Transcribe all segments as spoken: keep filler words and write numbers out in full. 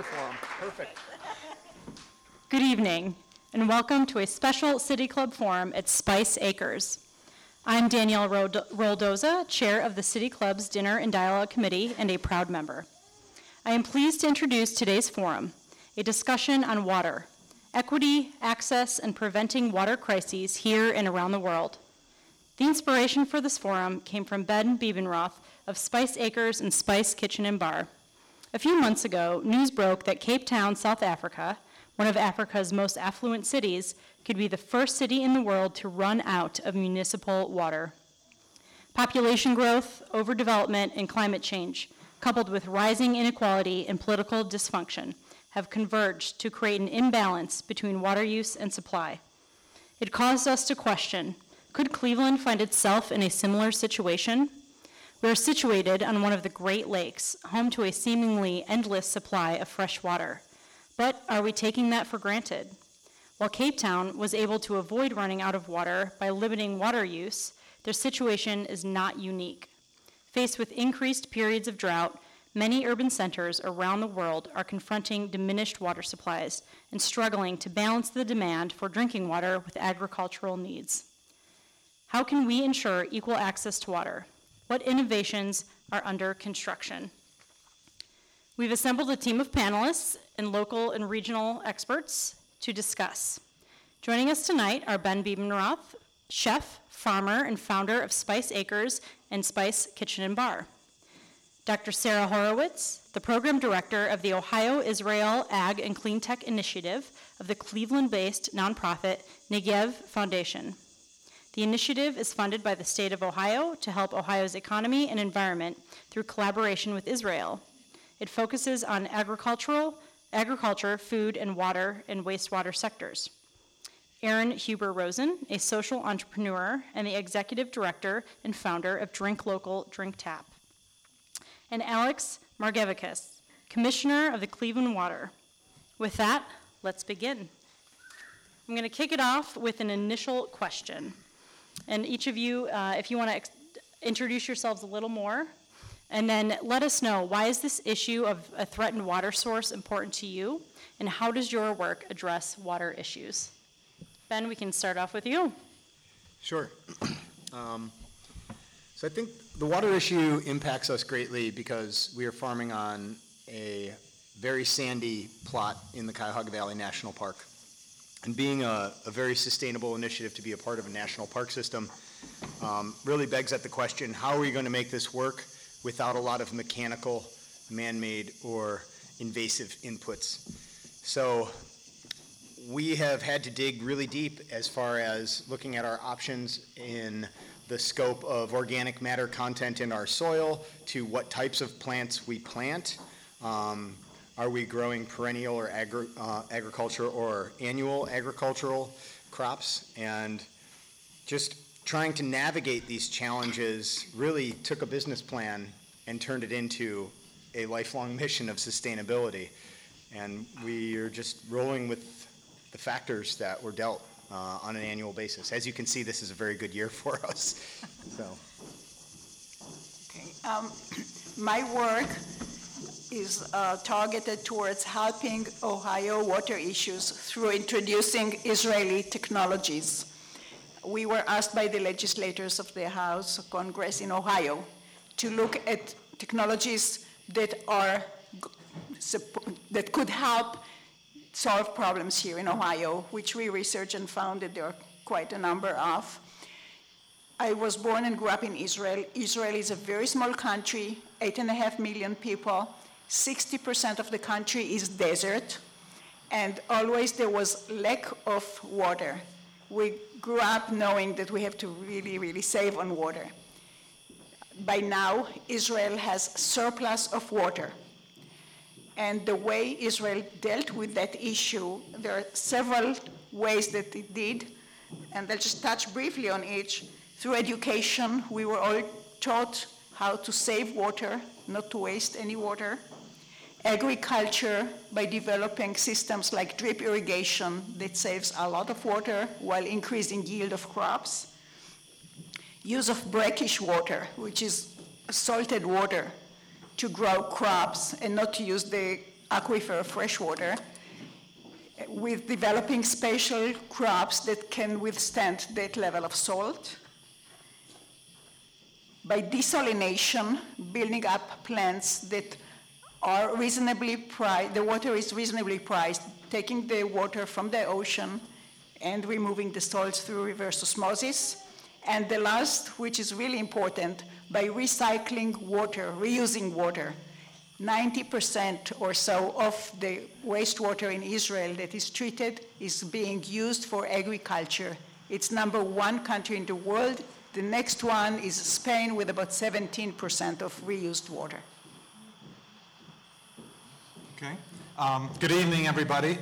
water forum. Perfect. Good evening, and welcome to a special City Club forum at Spice Acres. I'm Danielle Roldoza, chair of the City Club's Dinner and Dialogue Committee and a proud member. I am pleased to introduce today's forum, a discussion on water, equity, access, and preventing water crises here and around the world. The inspiration for this forum came from Ben Biebenroth of Spice Acres and Spice Kitchen and Bar. A few months ago, news broke that Cape Town, South Africa, one of Africa's most affluent cities, could be the first city in the world to run out of municipal water. Population growth, overdevelopment, and climate change, coupled with rising inequality and political dysfunction, have converged to create an imbalance between water use and supply. It caused us to question, could Cleveland find itself in a similar situation? We are situated on one of the Great Lakes, home to a seemingly endless supply of fresh water. But are we taking that for granted? While Cape Town was able to avoid running out of water by limiting water use, their situation is not unique. Faced with increased periods of drought, many urban centers around the world are confronting diminished water supplies and struggling to balance the demand for drinking water with agricultural needs. How can we ensure equal access to water? What innovations are under construction? We've assembled a team of panelists and local and regional experts to discuss. Joining us tonight are Ben Biebenroth, chef, farmer, and founder of Spice Acres and Spice Kitchen and Bar. Doctor Sarah Horowitz, the program director of the Ohio-Israel Ag and Clean Tech Initiative of the Cleveland-based nonprofit Negev Foundation. The initiative is funded by the state of Ohio to help Ohio's economy and environment through collaboration with Israel. It focuses on agricultural, agriculture, food and water, and wastewater sectors. Erin Huber Rosen, a social entrepreneur and the executive director and founder of Drink Local, Drink Tap. And Alex Margevicius, commissioner of the Cleveland Water. With that, let's begin. I'm going to kick it off with an initial question. And each of you, uh, if you want to ex- introduce yourselves a little more, and then let us know, why is this issue of a threatened water source important to you, and how does your work address water issues? Ben, we can start off with you. Sure. Um, so I think the water issue impacts us greatly because we are farming on a very sandy plot in the Cuyahoga Valley National Park. And being a, a very sustainable initiative to be a part of a national park system um, really begs at the question, how are we going to make this work without a lot of mechanical, man-made, or invasive inputs? So we have had to dig really deep as far as looking at our options in the scope of organic matter content in our soil, to what types of plants we plant. Um, Are we growing perennial or agri- uh, agriculture or annual agricultural crops? And just trying to navigate these challenges really took a business plan and turned it into a lifelong mission of sustainability. And we are just rolling with the factors that were dealt uh, on an annual basis. As you can see, this is a very good year for us. So, okay, um, my work is uh, targeted towards helping Ohio water issues through introducing Israeli technologies. We were asked by the legislators of the House of Congress in Ohio to look at technologies that are that could help solve problems here in Ohio, which we researched and found that there are quite a number of. I was born and grew up in Israel. Israel is a very small country, eight and a half million people. sixty percent of the country is desert, and always there was lack of water. We grew up knowing that we have to really, really save on water. By now, Israel has surplus of water. And the way Israel dealt with that issue, there are several ways that it did, and I'll just touch briefly on each. Through education, we were all taught how to save water, not to waste any water. Agriculture, by developing systems like drip irrigation that saves a lot of water while increasing yield of crops. Use of brackish water, which is salted water, to grow crops and not to use the aquifer freshwater with developing spatial crops that can withstand that level of salt. By desalination, building up plants that are reasonably priced, the water is reasonably priced, taking the water from the ocean and removing the salts through reverse osmosis. And the last, which is really important, by recycling water, reusing water. ninety percent or so of the wastewater in Israel that is treated is being used for agriculture. It's number one country in the world. The next one is Spain with about seventeen percent of reused water. Okay. Um, good evening, everybody.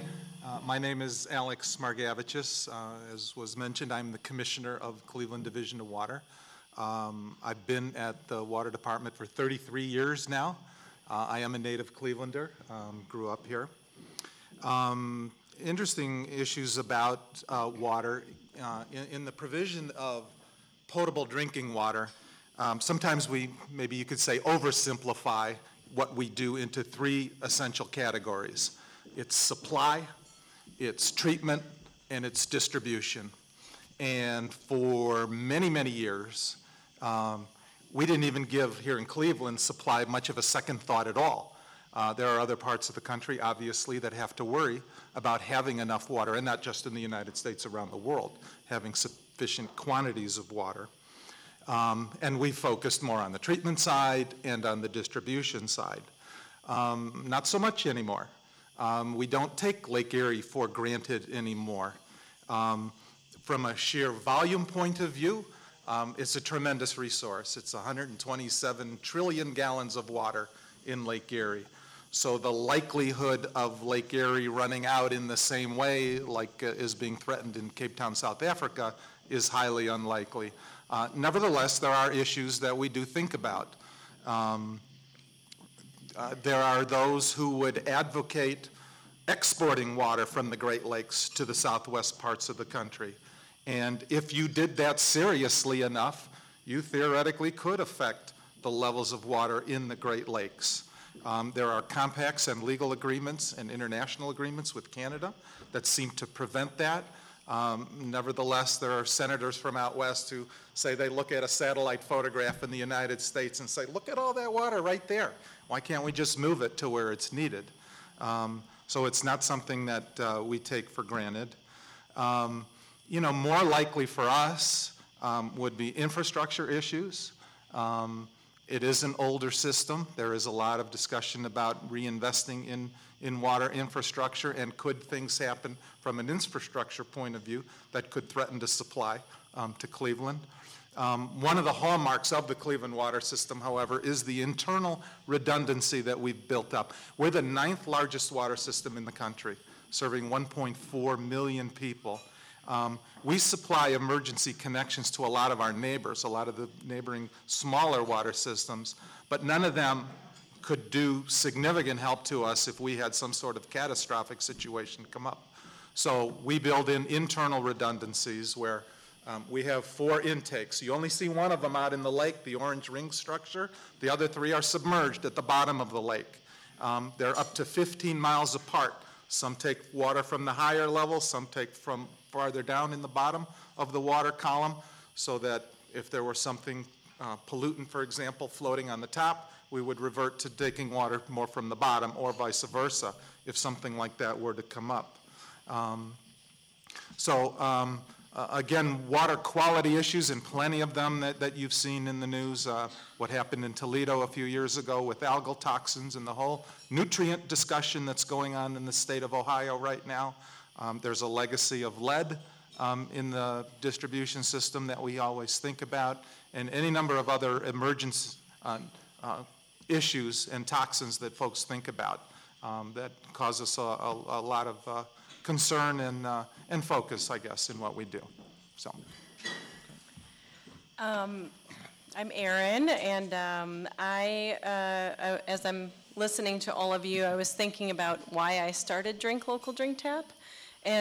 Uh, my name is Alex Margevicius. Uh, as was mentioned, I'm the commissioner of Cleveland Division of Water. Um, I've been at the water department for thirty-three years now. Uh, I am a native Clevelander, um, grew up here. Um, interesting issues about uh, water. Uh, in, in the provision of potable drinking water, um, sometimes we, maybe you could say, oversimplify what we do into three essential categories. It's supply, it's treatment, and it's distribution. And for many, many years, um, we didn't even give, here in Cleveland, supply much of a second thought at all. Uh, there are other parts of the country, obviously, that have to worry about having enough water, and not just in the United States, around the world, having sufficient quantities of water. Um, and we focused more on the treatment side and on the distribution side. Um, not so much anymore. Um, we don't take Lake Erie for granted anymore. Um, from a sheer volume point of view, Um, it's a tremendous resource. It's one hundred twenty-seven trillion gallons of water in Lake Erie. So the likelihood of Lake Erie running out in the same way like uh, is being threatened in Cape Town, South Africa is highly unlikely. Uh, nevertheless, there are issues that we do think about. Um, uh, there are those who would advocate exporting water from the Great Lakes to the southwest parts of the country. And if you did that seriously enough, you theoretically could affect the levels of water in the Great Lakes. Um, there are compacts and legal agreements and international agreements with Canada that seem to prevent that. Um, nevertheless, there are senators from out west who say they look at a satellite photograph in the United States and say, look at all that water right there. Why can't we just move it to where it's needed? Um, so it's not something that uh, we take for granted. Um, You know, more likely for us um, would be infrastructure issues. Um, it is an older system. There is a lot of discussion about reinvesting in, in water infrastructure, and could things happen from an infrastructure point of view that could threaten to supply um, to Cleveland. Um, one of the hallmarks of the Cleveland water system, however, is the internal redundancy that we've built up. We're the ninth largest water system in the country, serving one point four million people. Um, we supply emergency connections to a lot of our neighbors, a lot of the neighboring smaller water systems, but none of them could do significant help to us if we had some sort of catastrophic situation come up. So we build in internal redundancies where um, we have four intakes. You only see one of them out in the lake, the orange ring structure. The other three are submerged at the bottom of the lake. Um, they're up to fifteen miles apart. Some take water from the higher level, some take from farther down in the bottom of the water column, so that if there were something uh, pollutant, for example, floating on the top, we would revert to taking water more from the bottom, or vice versa, if something like that were to come up. Um, so um, uh, again, water quality issues, and plenty of them that, that you've seen in the news, uh, what happened in Toledo a few years ago with algal toxins and the whole nutrient discussion that's going on in the state of Ohio right now. Um, there's a legacy of lead um, in the distribution system that we always think about, and any number of other emergence uh, uh, issues and toxins that folks think about um, that cause us a, a, a lot of uh, concern and, uh, and focus, I guess, in what we do. So, um, I'm Erin, and um, I, uh, as I'm listening to all of you, I was thinking about why I started Drink Local, Drink Tap.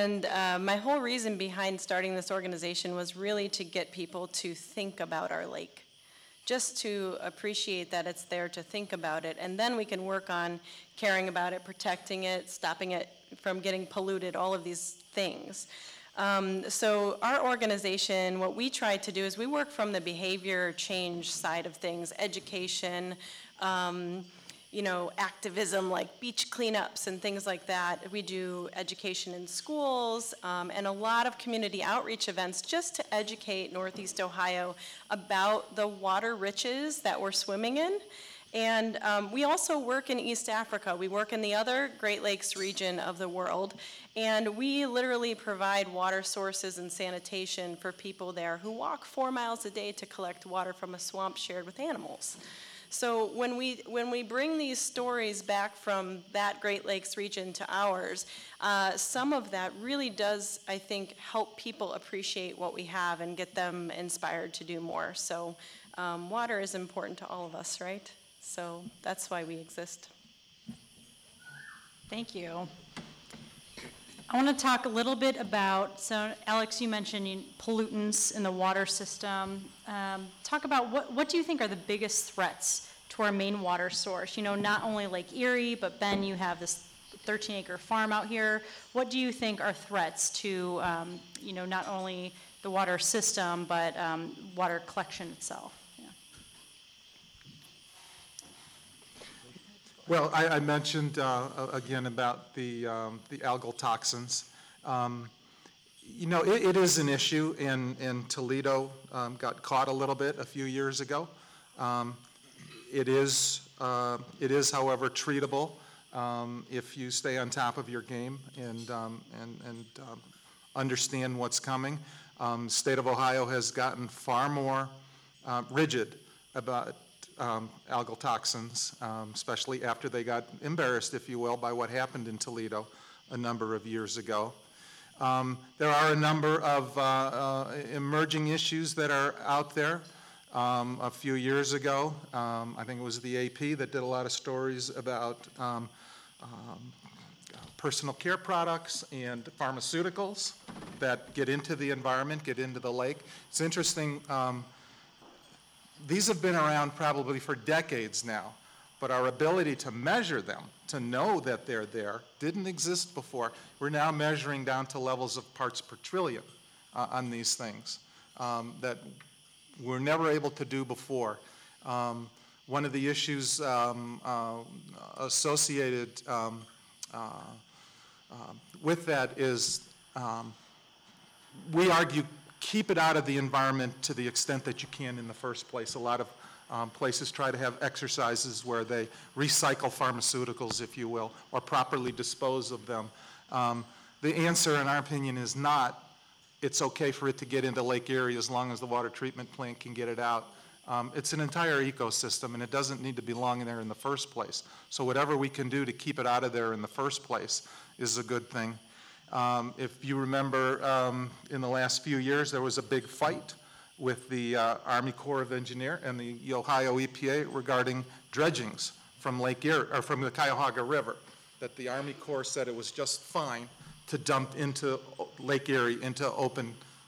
And uh, my whole reason behind starting this organization was really to get people to think about our lake, just to appreciate that it's there, to think about it, and then we can work on caring about it, protecting it, stopping it from getting polluted, all of these things. Um, so our organization, what we try to do is we work from the behavior change side of things, education, um, you know, activism like beach cleanups and things like that. We do education in schools um, and a lot of community outreach events just to educate Northeast Ohio about the water riches that we're swimming in. And um, we also work in East Africa. We work in the other Great Lakes region of the world, and we literally provide water sources and sanitation for people there who walk four miles a day to collect water from a swamp shared with animals. So when we when we bring these stories back from that Great Lakes region to ours, uh, some of that really does, I think, help people appreciate what we have and get them inspired to do more. So um, water is important to all of us, right? So that's why we exist. Thank you. I want to talk a little bit about, so Alex, you mentioned pollutants in the water system. Um, talk about what, what do you think are the biggest threats to our main water source? You know, not only Lake Erie, but Ben, you have this thirteen acre farm out here. What do you think are threats to, um, you know, not only the water system, but um, water collection itself? Well, I, I mentioned, uh, again, about the um, the algal toxins. Um, you know, it, it is an issue, and in, in Toledo um, got caught a little bit a few years ago. Um, it is, uh, it is, however, treatable um, if you stay on top of your game and, um, and, and um, understand what's coming. Um, state of Ohio has gotten far more uh, rigid about Um, algal toxins, um, especially after they got embarrassed, if you will, by what happened in Toledo a number of years ago. Um, there are a number of uh, uh, emerging issues that are out there. Um, a few years ago, um, I think it was the A P that did a lot of stories about um, um, personal care products and pharmaceuticals that get into the environment, get into the lake. It's interesting. Um, These have been around probably for decades now, but our ability to measure them, to know that they're there, didn't exist before. We're now measuring down to levels of parts per trillion uh, on these things um, that we're never able to do before. Um, one of the issues um, uh, associated um, uh, uh, with that is um, we argue keep it out of the environment to the extent that you can in the first place. A lot of um, places try to have exercises where they recycle pharmaceuticals, if you will, or properly dispose of them. Um, the answer, in our opinion, is not it's okay for it to get into Lake Erie as long as the water treatment plant can get it out. Um, it's an entire ecosystem, and it doesn't need to belong there in the first place. So whatever we can do to keep it out of there in the first place is a good thing. Um, if you remember, um, in the last few years, there was a big fight with the uh, Army Corps of Engineers and the Ohio E P A regarding dredgings from Lake Erie, or from the Cuyahoga River, that the Army Corps said it was just fine to dump into Lake Erie, into open,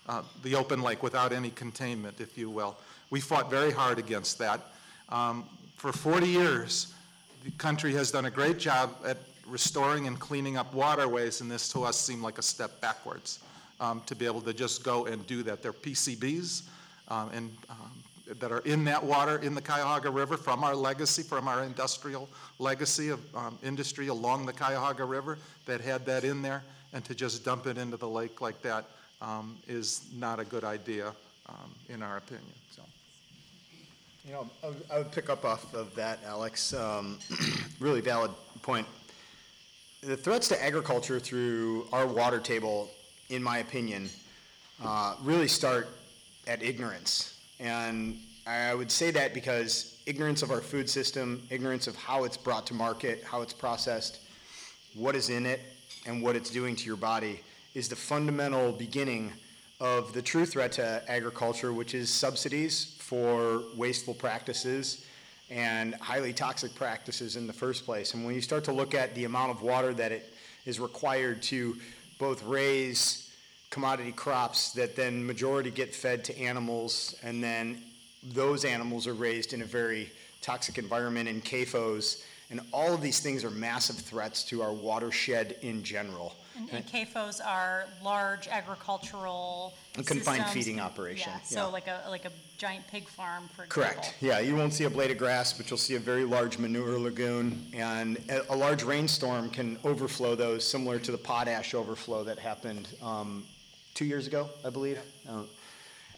uh, the open lake without any containment, if you will. We fought very hard against that. Um, for forty years, the country has done a great job at restoring and cleaning up waterways, and this to us seemed like a step backwards um, to be able to just go and do that. There are P C Bs um, and, um, that are in that water in the Cuyahoga River from our legacy, from our industrial legacy of um, industry along the Cuyahoga River that had that in there, and to just dump it into the lake like that um, is not a good idea um, in our opinion. So. You know, I would pick up off of that, Alex. Um, really valid point. The threats to agriculture through our water table, in my opinion, uh, really start at ignorance. And I would say that because ignorance of our food system, ignorance of how it's brought to market, how it's processed, what is in it, and what it's doing to your body is the fundamental beginning of the true threat to agriculture, which is subsidies for wasteful practices and highly toxic practices in the first place. And when you start to look at the amount of water that it is required to both raise commodity crops that then majority get fed to animals and then those animals are raised in a very toxic environment in C A F Os, and all of these things are massive threats to our watershed in general. And, and C A F Os are large agricultural and confined systems. Feeding operation. Yeah, so yeah. like a like a giant pig farm, for example. Correct. Yeah, you won't see a blade of grass, but you'll see a very large manure lagoon, and a, a large rainstorm can overflow those, similar to the potash overflow that happened um, two years ago, I believe. Uh,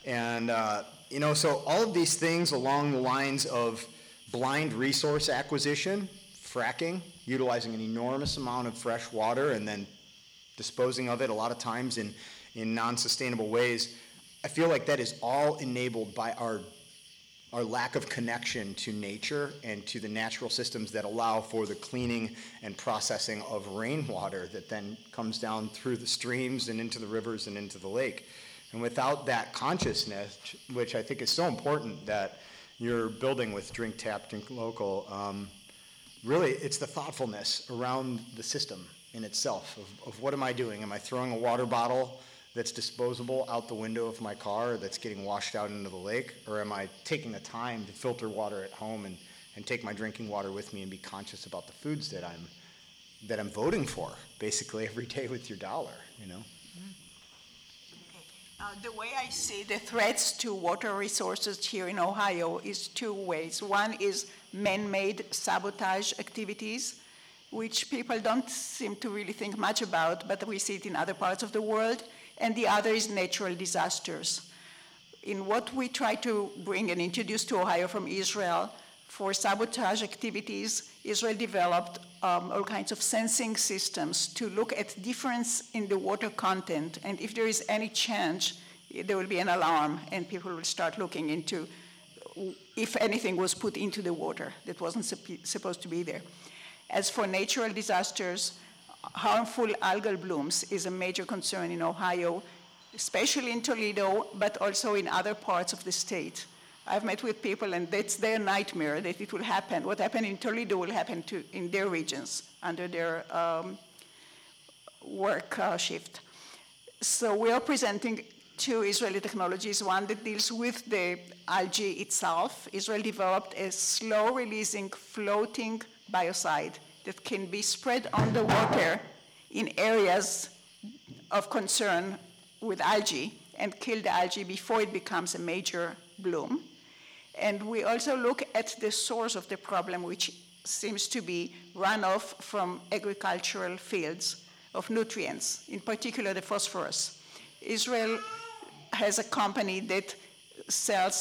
and uh, you know, so all of these things along the lines of blind resource acquisition, fracking, utilizing an enormous amount of fresh water and then disposing of it a lot of times in, in non-sustainable ways. I feel like that is all enabled by our, our lack of connection to nature and to the natural systems that allow for the cleaning and processing of rainwater that then comes down through the streams and into the rivers and into the lake. And without that consciousness, which I think is so important that you're building with Drink Tap, Drink Local, um, really it's the thoughtfulness around the system in itself of, of what am I doing? Am I throwing a water bottle that's disposable out the window of my car that's getting washed out into the lake? Or am I taking the time to filter water at home and, and take my drinking water with me and be conscious about the foods that I'm that I'm voting for basically every day with your dollar, you know? Uh, the way I see the threats to water resources here in Ohio is two ways. One is man-made sabotage activities, which people don't seem to really think much about, but we see it in other parts of the world. And the other is natural disasters. In what we try to bring and introduce to Ohio from Israel, for sabotage activities, Israel developed Um, all kinds of sensing systems to look at difference in the water content. And if there is any change, there will be an alarm and people will start looking into if anything was put into the water that wasn't sup- supposed to be there. As for natural disasters, harmful algal blooms is a major concern in Ohio, especially in Toledo, but also in other parts of the state. I've met with people, and that's their nightmare, that it will happen. What happened in Toledo will happen to, in their regions under their um, work uh, shift. So we are presenting two Israeli technologies, one that deals with the algae itself. Israel developed a slow-releasing floating biocide that can be spread on the water in areas of concern with algae and kill the algae before it becomes a major bloom. And we also look at the source of the problem, which seems to be runoff from agricultural fields of nutrients, in particular the phosphorus. Israel has a company that sells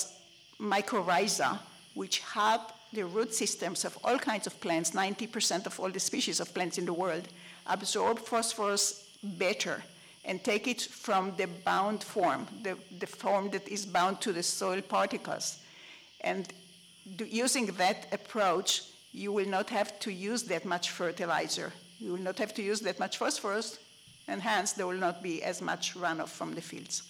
mycorrhiza, which help the root systems of all kinds of plants, ninety percent of all the species of plants in the world, absorb phosphorus better and take it from the bound form, the, the form that is bound to the soil particles. And do, using that approach, you will not have to use that much fertilizer. You will not have to use that much phosphorus, and hence there will not be as much runoff from the fields.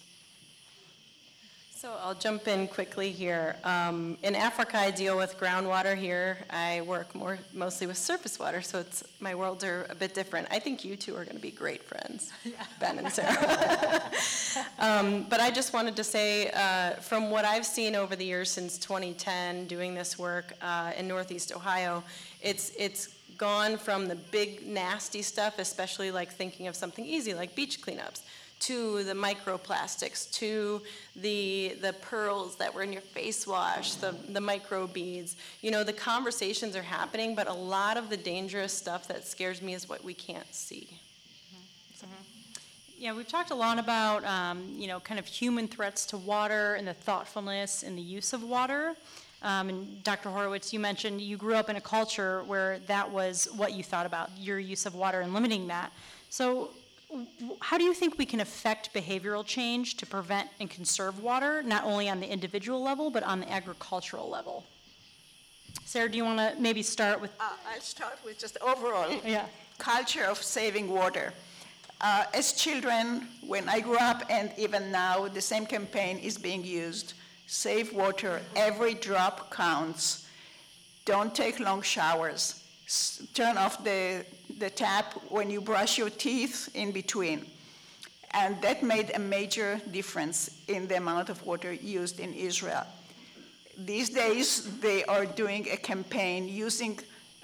So I'll jump in quickly here. Um, in Africa, I deal with groundwater here. I work more mostly with surface water, so it's, my worlds are a bit different. I think you two are going to be great friends, yeah. Ben and Sarah. um, but I just wanted to say, uh, from what I've seen over the years since twenty ten, doing this work uh, in Northeast Ohio, it's it's gone from the big nasty stuff, especially like thinking of something easy like beach cleanups, to the microplastics, to the the pearls that were in your face wash, the, the micro beads. You know, the conversations are happening, but a lot of the dangerous stuff that scares me is what we can't see. Mm-hmm. So. Yeah, we've talked a lot about, um, you know, kind of human threats to water and the thoughtfulness and the use of water. Um, and Doctor Horowitz, you mentioned you grew up in a culture where that was what you thought about, your use of water and limiting that. So how do you think we can affect behavioral change to prevent and conserve water, not only on the individual level, but on the agricultural level? Sarah, do you want to maybe start with? Uh, I'll start with just overall yeah. culture of saving water. Uh, as children, when I grew up, and even now, the same campaign is being used. Save water. Every drop counts. Don't take long showers. S- turn off the the tap when you brush your teeth in between. And that made a major difference in the amount of water used in Israel. These days, they are doing a campaign using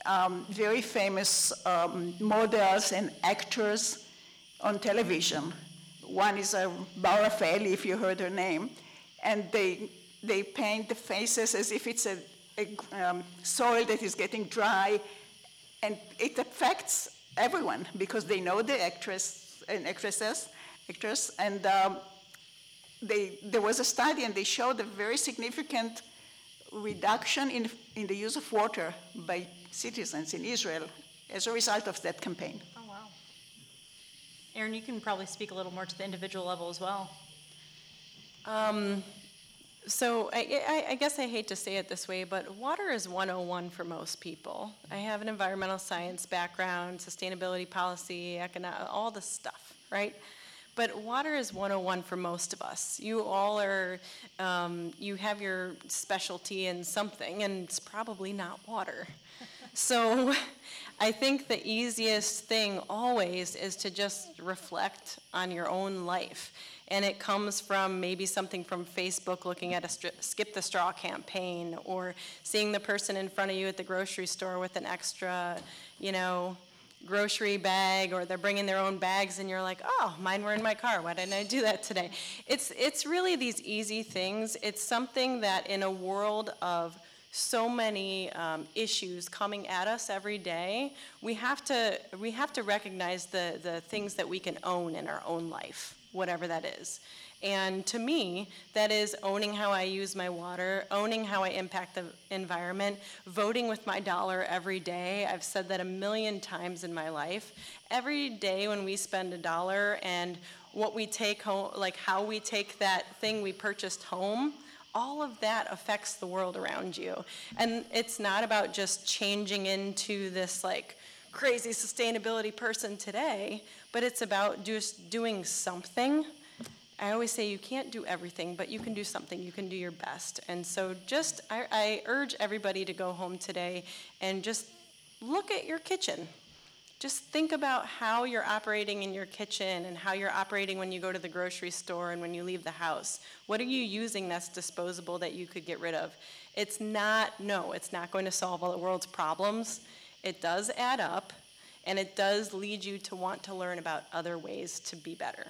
um, very famous um, models and actors on television. One is a Bar Rafael, if you heard her name, and they they paint the faces as if it's a, a um, soil that is getting dry, and it affects everyone because they know the actress and actresses, actors, and um, they there was a study and they showed a very significant reduction in in the use of water by citizens in Israel as a result of that campaign. Oh wow. Erin, you can probably speak a little more to the individual level as well. Um, so I, I, I guess I hate to say it this way, but water is one oh one for most people. I have an environmental science background, sustainability policy, economic, all the stuff, right? But water is one oh one for most of us. You all are, um, you have your specialty in something, and it's probably not water. So I think the easiest thing always is to just reflect on your own life. And it comes from maybe something from Facebook, looking at a strip, skip the straw campaign, or seeing the person in front of you at the grocery store with an extra, you know, grocery bag, or they're bringing their own bags and you're like, oh, mine were in my car, why didn't I do that today? It's, it's really these easy things. It's something that in a world of so many um, issues coming at us every day, we have to, we have to recognize the, the things that we can own in our own life, whatever that is. And to me, that is owning how I use my water, owning how I impact the environment, voting with my dollar every day. I've said that a million times in my life. Every day when we spend a dollar and what we take home, like how we take that thing we purchased home, all of that affects the world around you. And it's not about just changing into this like crazy sustainability person today, but it's about just doing something. I always say you can't do everything, but you can do something, you can do your best. And so just, I, I urge everybody to go home today and just look at your kitchen. Just think about how you're operating in your kitchen and how you're operating when you go to the grocery store and when you leave the house. What are you using that's disposable that you could get rid of? It's not, no, it's not going to solve all the world's problems. It does add up, and it does lead you to want to learn about other ways to be better.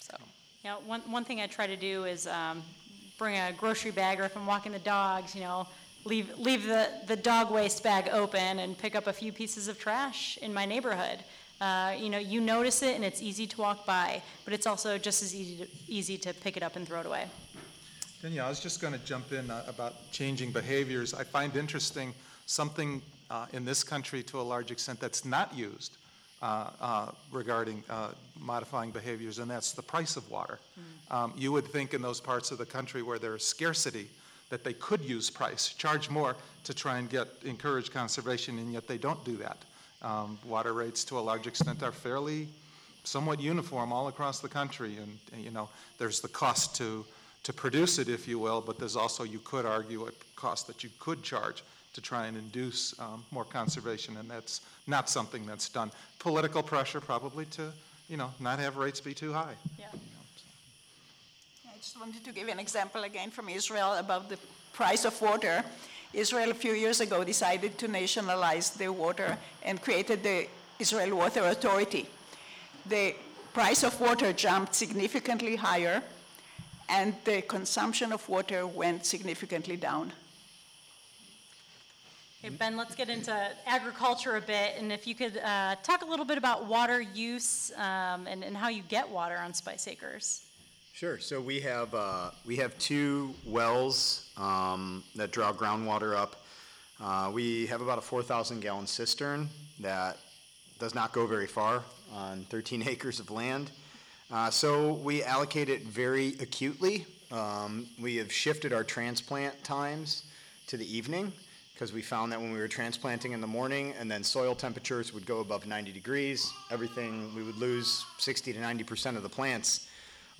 So, yeah, one one thing I try to do is um, bring a grocery bag, or if I'm walking the dogs, you know, leave leave the, the dog waste bag open and pick up a few pieces of trash in my neighborhood. Uh, you know, you notice it, and it's easy to walk by, but it's also just as easy to, easy to pick it up and throw it away. Danielle, I was just going to jump in uh, about changing behaviors. I find interesting something uh, in this country to a large extent that's not used uh, uh, regarding uh, modifying behaviors, and that's the price of water. Mm. Um, you would think in those parts of the country where there is scarcity that they could use price, charge more to try and get encourage conservation, and yet they don't do that. Um, water rates to a large extent are fairly somewhat uniform all across the country, and, and you know, there's the cost to to produce it, if you will, but there's also, you could argue, a cost that you could charge to try and induce um, more conservation, and that's not something that's done. Political pressure probably to, you know, not have rates be too high. Yeah. You know, so. I just wanted to give an example again from Israel about the price of water. Israel a few years ago decided to nationalize their water and created the Israel Water Authority. The price of water jumped significantly higher, and the consumption of water went significantly down. Okay, Ben, let's get into agriculture a bit, and if you could uh, talk a little bit about water use um, and, and how you get water on Spice Acres. Sure. So we have uh, we have two wells um, that draw groundwater up. Uh, we have about a four thousand gallon cistern that does not go very far on thirteen acres of land. Uh, so we allocate it very acutely. Um, we have shifted our transplant times to the evening, because we found that when we were transplanting in the morning and then soil temperatures would go above ninety degrees, everything, we would lose sixty to ninety percent of the plants.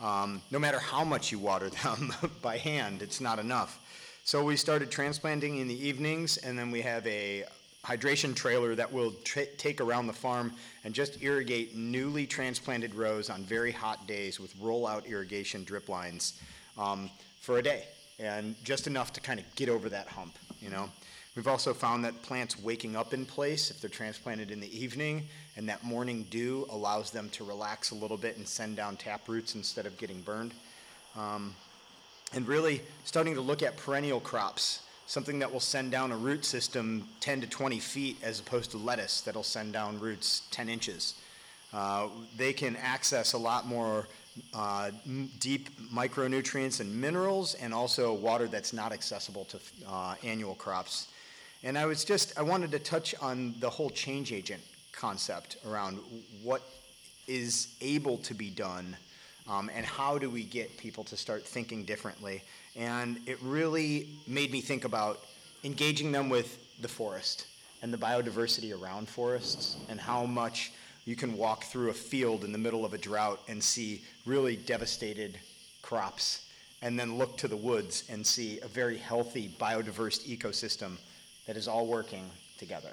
Um, no matter how much you water them by hand, it's not enough. So we started transplanting in the evenings, and then we have a hydration trailer that will tra- take around the farm and just irrigate newly transplanted rows on very hot days with rollout irrigation drip lines um, for a day. and just enough to kind of get over that hump, you know. We've also found that plants waking up in place, if they're transplanted in the evening, and that morning dew allows them to relax a little bit and send down tap roots instead of getting burned. Um, and really starting to look at perennial crops, something that will send down a root system ten to twenty feet as opposed to lettuce that'll send down roots ten inches. Uh, they can access a lot more uh, deep micronutrients and minerals, and also water that's not accessible to uh, annual crops. And I was just, I wanted to touch on the whole change agent concept around what is able to be done, um, and how do we get people to start thinking differently. And it really made me think about engaging them with the forest and the biodiversity around forests, and how much you can walk through a field in the middle of a drought and see really devastated crops, and then look to the woods and see a very healthy, biodiverse ecosystem that is all working together.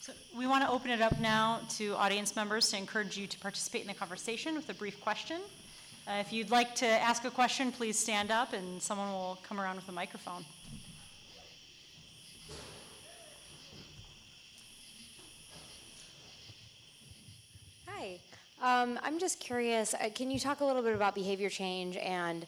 So we want to open it up now to audience members to encourage you to participate in the conversation with a brief question. Uh, if you'd like to ask a question, please stand up and someone will come around with a microphone. Hi, um, I'm just curious, uh, can you talk a little bit about behavior change? And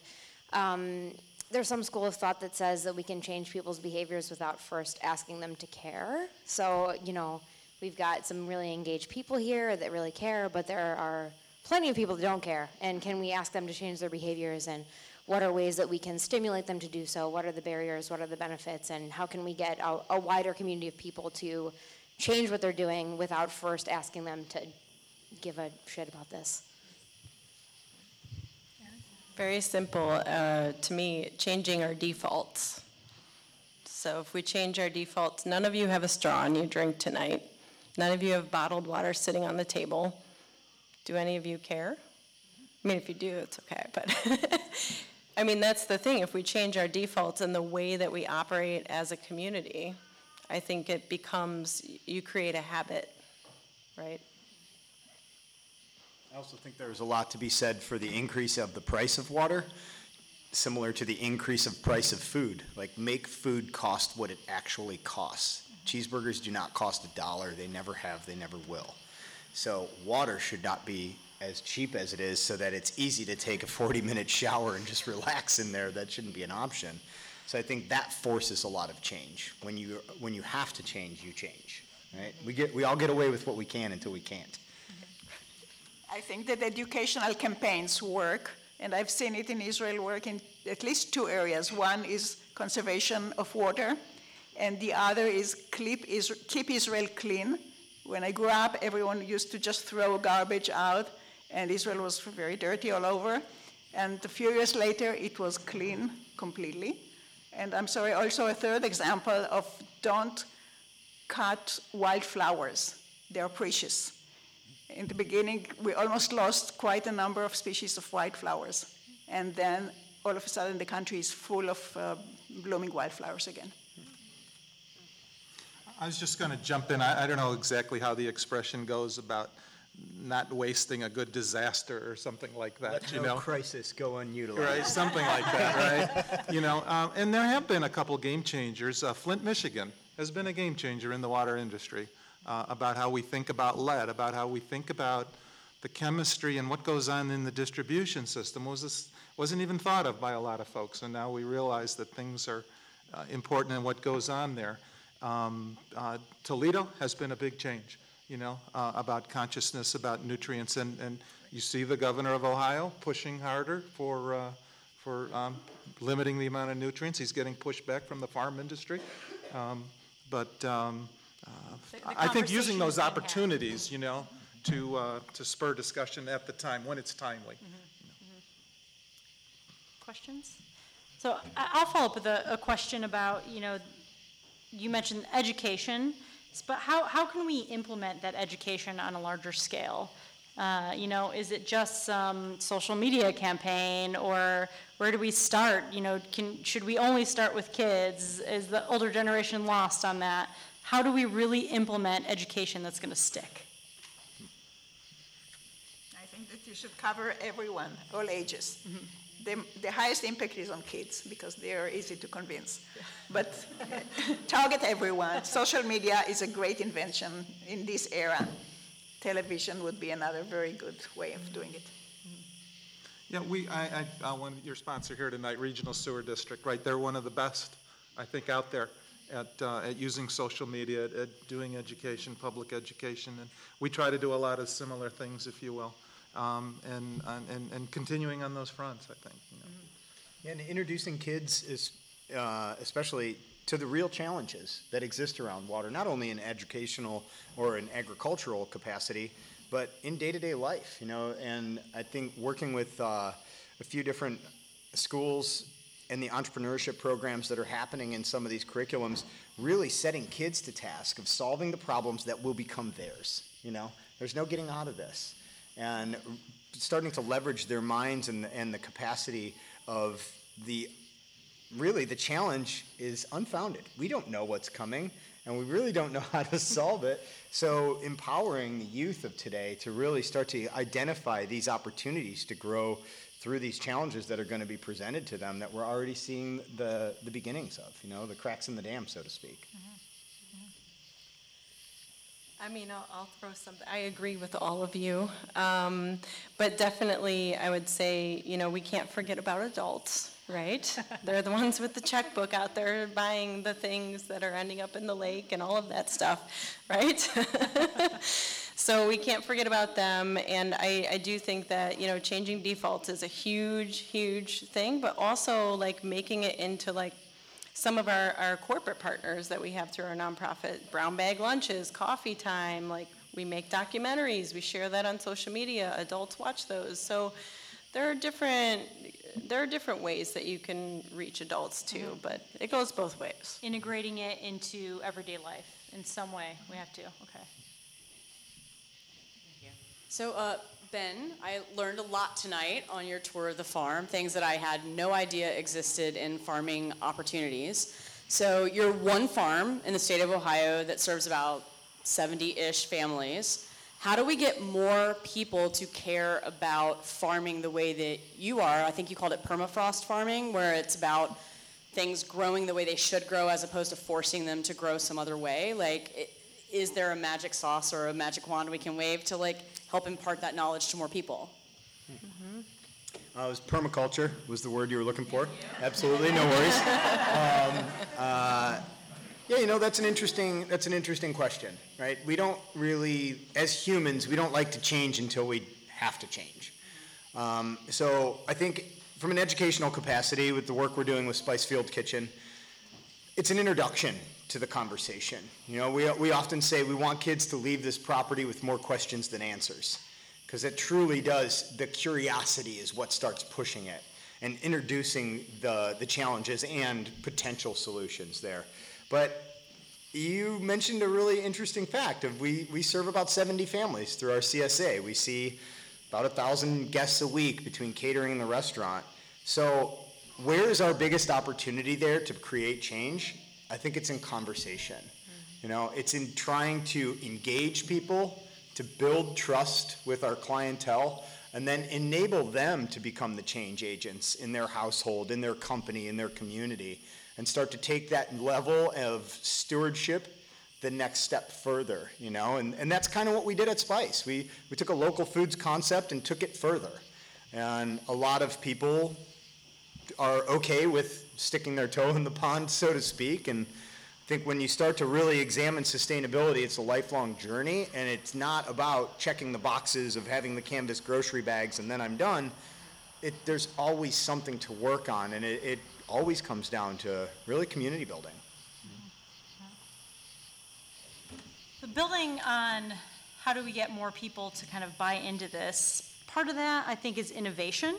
um, there's some school of thought that says that we can change people's behaviors without first asking them to care. So, you know, we've got some really engaged people here that really care, but there are plenty of people that don't care. And can we ask them to change their behaviors? And what are ways that we can stimulate them to do so? What are the barriers? What are the benefits? And how can we get a, a wider community of people to change what they're doing without first asking them to give a shit about this? Very simple uh, to me, changing our defaults. So if we change our defaults, none of you have a straw in your drink tonight. None of you have bottled water sitting on the table. Do any of you care? I mean, if you do, it's okay, but I mean, that's the thing. If we change our defaults and the way that we operate as a community, I think it becomes, you create a habit, right? I also think there's a lot to be said for the increase of the price of water, similar to the increase of price of food. Like, make food cost what it actually costs. Cheeseburgers do not cost a dollar. They never have. They never will. So water should not be as cheap as it is, so that it's easy to take a forty-minute shower and just relax in there. That shouldn't be an option. So I think that forces a lot of change. When you when you have to change, you change. Right? We get we all get away with what we can until we can't. I think that educational campaigns work, and I've seen it in Israel work in at least two areas. One is conservation of water, and the other is Keep Israel Clean. When I grew up, everyone used to just throw garbage out, and Israel was very dirty all over. And a few years later, it was clean completely. And I'm sorry, also a third example of don't cut wildflowers. They're precious. In the beginning, we almost lost quite a number of species of wildflowers. And then all of a sudden, the country is full of uh, blooming wildflowers again. I was just going to jump in. I, I don't know exactly how the expression goes about not wasting a good disaster or something like that. Let you no know? crisis go unutilized. Right, something like that, right? You know, um, and there have been a couple game changers. Uh, Flint, Michigan has been a game changer in the water industry. Uh, about how we think about lead, about how we think about the chemistry and what goes on in the distribution system was this, wasn't even thought of by a lot of folks, and now we realize that things are uh, important and what goes on there. Um, uh, Toledo has been a big change, you know, uh, about consciousness, about nutrients, and, and you see the governor of Ohio pushing harder for uh, for um, limiting the amount of nutrients. He's getting pushed back from the farm industry, um, but. Um, Uh, I think using those opportunities, you know, to uh, to spur discussion at the time when it's timely. Mm-hmm. You know. Mm-hmm. Questions? So I'll follow up with a, a question about, you know, you mentioned education, but how how can we implement that education on a larger scale? Uh, you know, is it just some social media campaign, or where do we start? You know, can should we only start with kids? Is the older generation lost on that? How do we really implement education that's going to stick? I think that you should cover everyone, all ages. Mm-hmm. the, the highest impact is on kids because they are easy to convince. Yeah. But target everyone. Social media is a great invention in this era. Television would be another very good way of doing it. Yeah, we. I, I, I want your sponsor here tonight, Regional Sewer District, right? They're one of the best, I think, out there at uh, at using social media, at, at doing education, public education, and we try to do a lot of similar things, if you will, um, and, and and continuing on those fronts, I think. You know. Yeah, and introducing kids is uh, especially to the real challenges that exist around water, not only in educational or in agricultural capacity, but in day-to-day life, you know. And I think working with uh, a few different schools and the entrepreneurship programs that are happening in some of these curriculums, really setting kids to task of solving the problems that will become theirs, you know. There's no getting out of this. And starting to leverage their minds and the, and the capacity of the, really the challenge is unfounded. We don't know what's coming. And we really don't know how to solve it. So empowering the youth of today to really start to identify these opportunities to grow through these challenges that are going to be presented to them that we're already seeing the, the beginnings of, you know, the cracks in the dam, so to speak. Mm-hmm. Mm-hmm. I mean, I'll, I'll throw something. I agree with all of you. Um, but definitely, I would say, you know, we can't forget about adults. Right? They're the ones with the checkbook out there buying the things that are ending up in the lake and all of that stuff, right? So we can't forget about them. And I, I do think that, you know, changing defaults is a huge, huge thing, but also like making it into like some of our, our corporate partners that we have through our nonprofit, brown bag lunches, coffee time, like we make documentaries, we share that on social media, adults watch those. So there are different there are different ways that you can reach adults too, mm-hmm. but it goes both ways. Integrating it into everyday life in some way, we have to. Okay. Thank you. So, uh, Ben, I learned a lot tonight on your tour of the farm, things that I had no idea existed in farming opportunities. So, you're one farm in the state of Ohio that serves about seventy-ish families. How do we get more people to care about farming the way that you are? I think you called it permafrost farming, where it's about things growing the way they should grow as opposed to forcing them to grow some other way. Like, is there a magic sauce or a magic wand we can wave to like help impart that knowledge to more people? Mm-hmm. Uh, it was permaculture was the word you were looking for. Absolutely, no worries. Um, uh, Yeah, you know, that's an interesting that's an interesting question, right? We don't really, as humans, we don't like to change until we have to change. Um, so I think from an educational capacity, with the work we're doing with Spice Kitchen, it's an introduction to the conversation. You know, we we often say we want kids to leave this property with more questions than answers, because it truly does. The curiosity is what starts pushing it and introducing the the challenges and potential solutions there. But you mentioned a really interesting fact of we, we serve about seventy families through our C S A. We see about one thousand guests a week between catering and the restaurant. So where is our biggest opportunity there to create change? I think it's in conversation. Mm-hmm. You know, it's in trying to engage people, to build trust with our clientele, and then enable them to become the change agents in their household, in their company, in their community, and start to take that level of stewardship the next step further, you know? And, and that's kind of what we did at Spice. We we took a local foods concept and took it further. And a lot of people are okay with sticking their toe in the pond, so to speak. And I think when you start to really examine sustainability, it's a lifelong journey, and it's not about checking the boxes of having the canvas grocery bags and then I'm done. It, there's always something to work on, and it, it always comes down to really community building. So building on how do we get more people to kind of buy into this, part of that I think is innovation.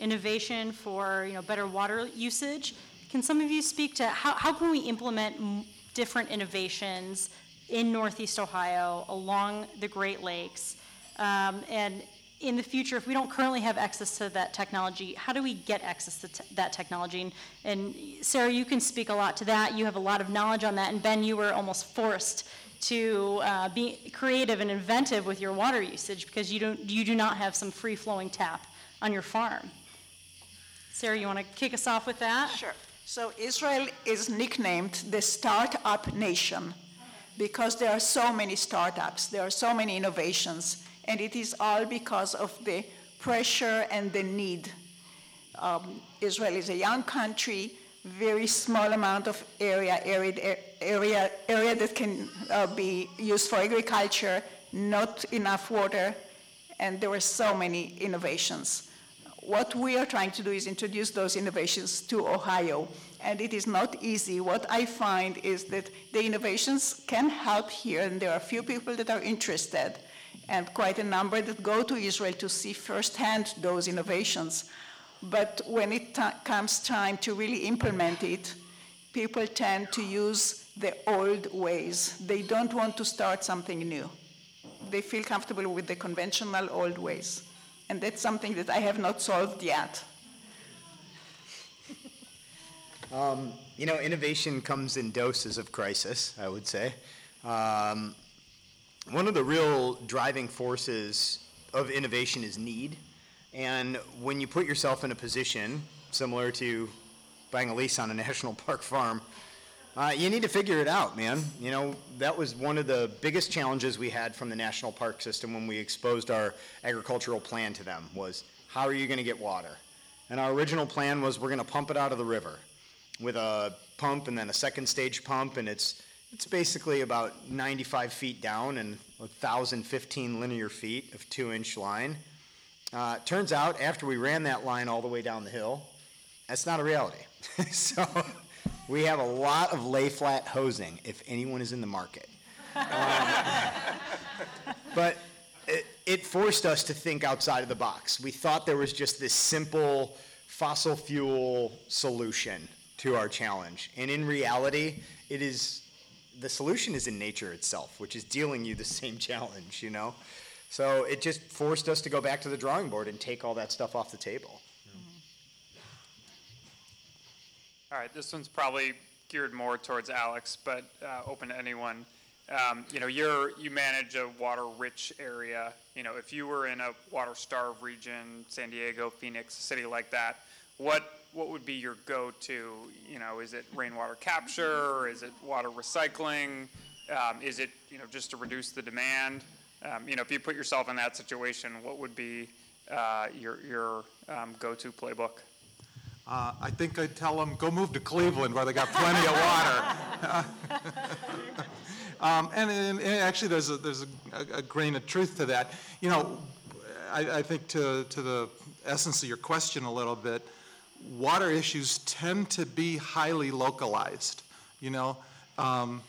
Innovation for, you know, better water usage. Can some of you speak to how, how can we implement m- different innovations in Northeast Ohio, along the Great Lakes, um, and in the future, if we don't currently have access to that technology, how do we get access to te- that technology? And, and Sarah, you can speak a lot to that. You have a lot of knowledge on that. And Ben, you were almost forced to uh, be creative and inventive with your water usage because you don't, you do not have some free-flowing tap on your farm. Sarah, you want to kick us off with that? Sure. So Israel is nicknamed the startup nation because there are so many startups, there are so many innovations, and it is all because of the pressure and the need. Um, Israel is a young country, very small amount of area, arid area, area that can uh, be used for agriculture, not enough water, and there were so many innovations. What we are trying to do is introduce those innovations to Ohio, and it is not easy. What I find is that the innovations can help here, and there are few people that are interested, and quite a number that go to Israel to see firsthand those innovations. But when it t- comes time to really implement it, people tend to use the old ways. They don't want to start something new. They feel comfortable with the conventional old ways. And that's something that I have not solved yet. Um, you know, innovation comes in doses of crisis, I would say. Um, one of the real driving forces of innovation is need. And when you put yourself in a position similar to buying a lease on a national park farm, uh, you need to figure it out, man. You know, that was one of the biggest challenges we had from the national park system when we exposed our agricultural plan to them was, how are you going to get water? And our original plan was we're going to pump it out of the river with a pump and then a second stage pump, and it's it's basically about ninety-five feet down and one thousand fifteen linear feet of two-inch line. Uh, turns out, after we ran that line all the way down the hill, that's not a reality. So we have a lot of lay-flat hosing, if anyone is in the market. Um, but it, it forced us to think outside of the box. We thought there was just this simple fossil fuel solution to our challenge. And in reality, it is the solution is in nature itself, which is dealing you the same challenge, you know? So it just forced us to go back to the drawing board and take all that stuff off the table. Mm-hmm. All right, this one's probably geared more towards Alex, but uh, open to anyone. Um, you know, you're you manage a water-rich area. You know, if you were in a water-starved region, San Diego, Phoenix, a city like that, what what would be your go-to? You know, is it rainwater capture? Is it water recycling? Um, is it you know just to reduce the demand? Um, you know, if you put yourself in that situation, what would be uh, your your um, go-to playbook? Uh, I think I'd tell them, go move to Cleveland where they got plenty of water. um, and, and, and actually, there's a, there's a, a grain of truth to that. You know, I, I think to to the essence of your question a little bit, water issues tend to be highly localized. You know, um,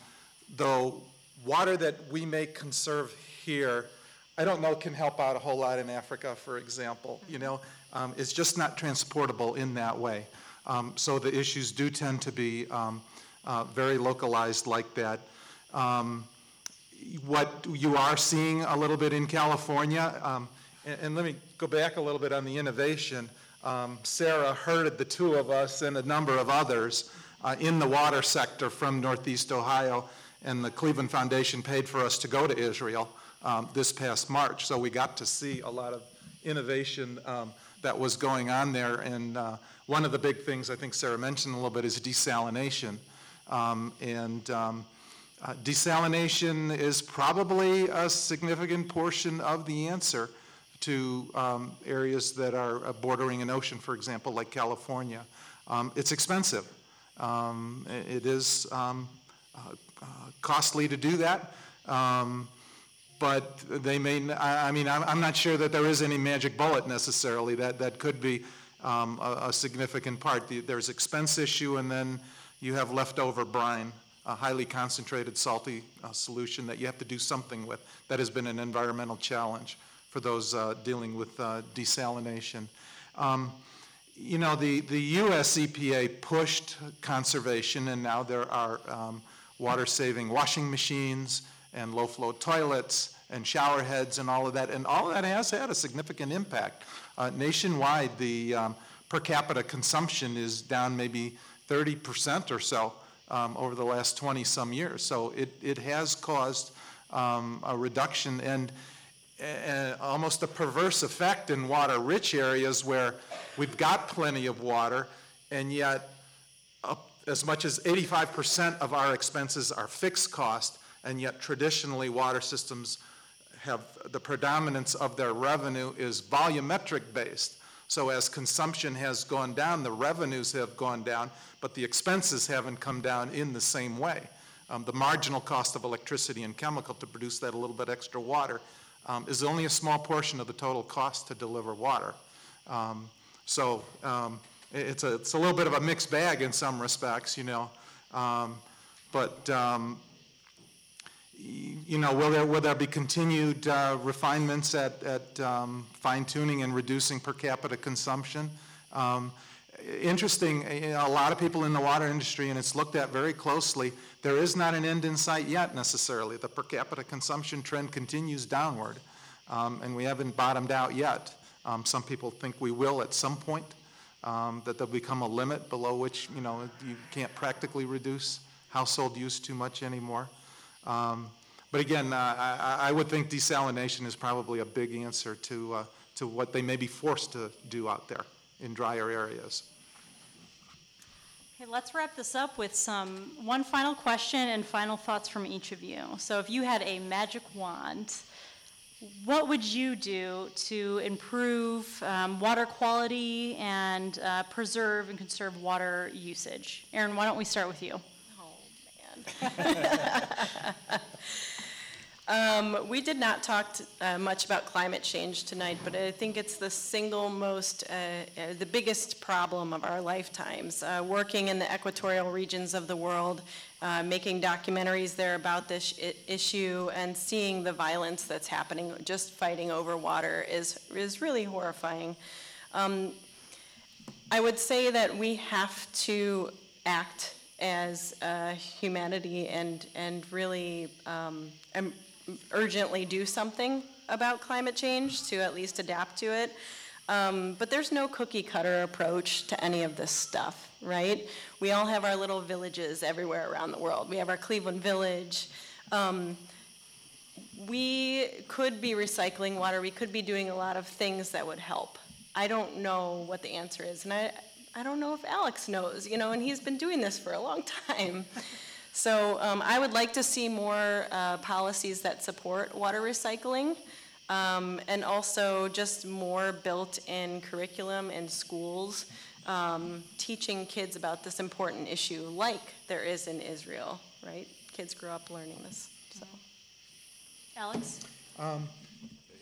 though water that we may conserve here, I don't know, can help out a whole lot in Africa, for example. You know, um, it's just not transportable in that way. Um, so the issues do tend to be um, uh, very localized like that. Um, what you are seeing a little bit in California, um, and, and let me go back a little bit on the innovation. Um, Sarah herded the two of us and a number of others uh, in the water sector from Northeast Ohio, and the Cleveland Foundation paid for us to go to Israel Um, this past March, so we got to see a lot of innovation um, that was going on there. And uh, one of the big things I think Sarah mentioned a little bit is desalination. Um, and um, uh, desalination is probably a significant portion of the answer to um, areas that are bordering an ocean, for example, like California. Um, it's expensive. Um, it is um, uh, uh, costly to do that. Um, But they may, I mean, I'm not sure that there is any magic bullet necessarily. That that could be um, a, a significant part. The, there's expense issue, and then you have leftover brine, a highly concentrated, salty uh, solution that you have to do something with. That has been an environmental challenge for those uh, dealing with uh, desalination. Um, you know, the, the U S E P A pushed conservation, and now there are um, water-saving washing machines and low-flow toilets and shower heads and all of that. And all of that has had a significant impact. Uh, nationwide, the um, per capita consumption is down maybe thirty percent or so um, over the last twenty-some years. So it, it has caused um, a reduction. And uh, almost a perverse effect in water-rich areas where we've got plenty of water, and yet uh, as much as eighty-five percent of our expenses are fixed cost, and yet traditionally water systems have the predominance of their revenue is volumetric based. So as consumption has gone down, the revenues have gone down, but the expenses haven't come down in the same way. Um, the marginal cost of electricity and chemical to produce that a little bit extra water um, is only a small portion of the total cost to deliver water. Um, so um, it's, a, it's a little bit of a mixed bag in some respects, you know. Um, but, um, you know, will there, will there be continued uh, refinements at, at um, fine-tuning and reducing per capita consumption? Um, Interesting, you know, a lot of people in the water industry, and it's looked at very closely, there is not an end in sight yet necessarily. The per capita consumption trend continues downward, um, and we haven't bottomed out yet. Um, some people think we will at some point, um, that there'll become a limit below which, you know, you can't practically reduce household use too much anymore. Um, but again, uh, I, I would think desalination is probably a big answer to, uh, to what they may be forced to do out there in drier areas. Okay, let's wrap this up with some one final question and final thoughts from each of you. So if you had a magic wand, what would you do to improve um, water quality and uh, preserve and conserve water usage? Erin, why don't we start with you? Oh, man. Um, we did not talk to, uh, much about climate change tonight, but I think it's the single most, uh, uh, the biggest problem of our lifetimes. Uh, working in the equatorial regions of the world, uh, making documentaries there about this issue and seeing the violence that's happening, just fighting over water is, is really horrifying. Um, I would say that we have to act as uh, humanity and, and really, um, um, urgently do something about climate change to at least adapt to it. Um, but there's no cookie cutter approach to any of this stuff, right? We all have our little villages everywhere around the world. We have our Cleveland village. Um, we could be recycling water. We could be doing a lot of things that would help. I don't know what the answer is. And I, I don't know if Alex knows, you know, and he's been doing this for a long time. So um, I would like to see more uh, policies that support water recycling, um, and also just more built-in curriculum in schools, um, teaching kids about this important issue like there is in Israel, right? Kids grow up learning this, so. Alex? Um,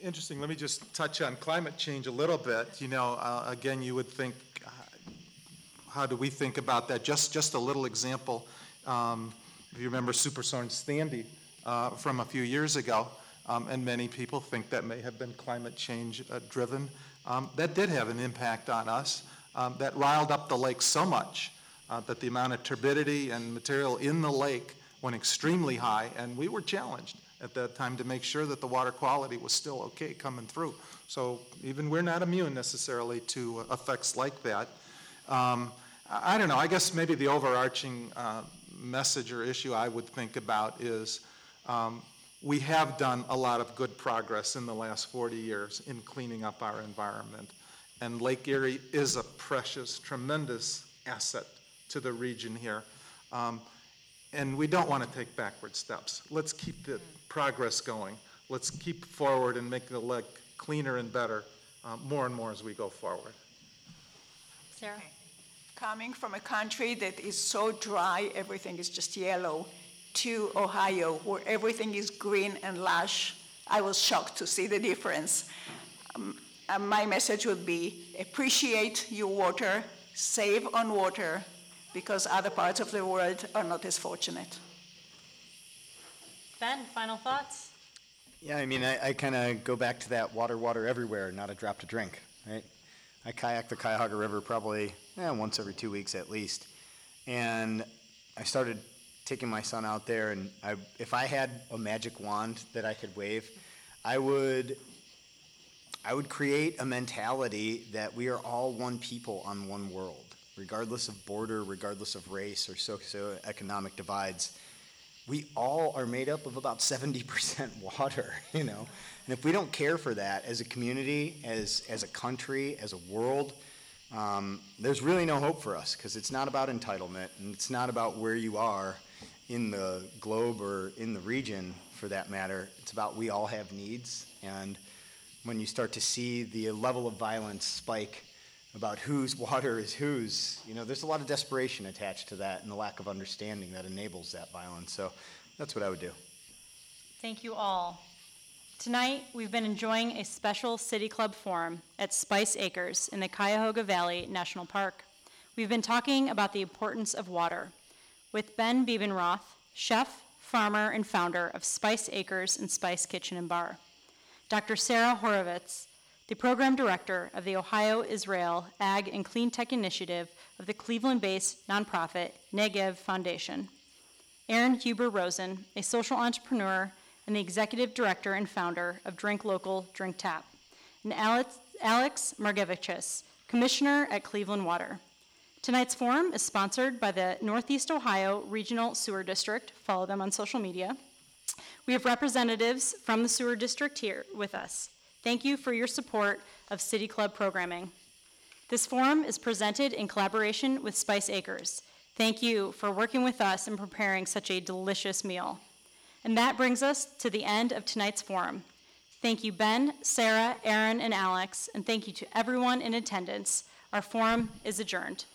interesting, let me just touch on climate change a little bit. You know, uh, again, you would think, uh, how do we think about that? Just, just a little example. Um, If you remember Superstorm Sandy uh, from a few years ago, um, and many people think that may have been climate change uh, driven. Um, that did have an impact on us. Um, that riled up the lake so much uh, that the amount of turbidity and material in the lake went extremely high, and we were challenged at that time to make sure that the water quality was still okay coming through. So even we're not immune necessarily to effects like that. Um, I don't know, I guess maybe the overarching uh, message or issue I would think about is um, we have done a lot of good progress in the last forty years in cleaning up our environment. And Lake Erie is a precious, tremendous asset to the region here. Um, and we don't want to take backward steps. Let's keep the progress going. Let's keep forward and make the lake cleaner and better uh, more and more as we go forward. Sarah? Coming from a country that is so dry, everything is just yellow, to Ohio, where everything is green and lush, I was shocked to see the difference. Um, and my message would be, appreciate your water, save on water, because other parts of the world are not as fortunate. Ben, final thoughts? Yeah, I mean, I, I kind of go back to that water, water everywhere, not a drop to drink, right? I kayak the Cuyahoga River probably eh, once every two weeks at least. And I started taking my son out there, and I, if I had a magic wand that I could wave, I would, I would create a mentality that we are all one people on one world, regardless of border, regardless of race or socioeconomic divides. we all are made up of about seventy percent water, you know. And if we don't care for that as a community, as, as a country, as a world, um, there's really no hope for us, because it's not about entitlement, and it's not about where you are in the globe or in the region, for that matter. It's about we all have needs. And when you start to see the level of violence spike about whose water is whose, you know, there's a lot of desperation attached to that and the lack of understanding that enables that violence. So that's what I would do. Thank you all. Tonight, we've been enjoying a special City Club forum at Spice Acres in the Cuyahoga Valley National Park. We've been talking about the importance of water with Ben Biebenroth, chef, farmer, and founder of Spice Acres and Spice Kitchen and Bar, Doctor Sarah Horowitz, the program director of the Ohio-Israel Ag and Clean Tech Initiative of the Cleveland-based nonprofit Negev Foundation, Erin Huber Rosen, a social entrepreneur and the executive director and founder of Drink Local, Drink Tap, and Alex, Alex Margevicius, commissioner at Cleveland Water. Tonight's forum is sponsored by the Northeast Ohio Regional Sewer District. Follow them on social media. We have representatives from the sewer district here with us. Thank you for your support of City Club programming. This forum is presented in collaboration with Spice Acres. Thank you for working with us in preparing such a delicious meal. And that brings us to the end of tonight's forum. Thank you, Ben, Sarah, Erin, and Alex, and thank you to everyone in attendance. Our forum is adjourned.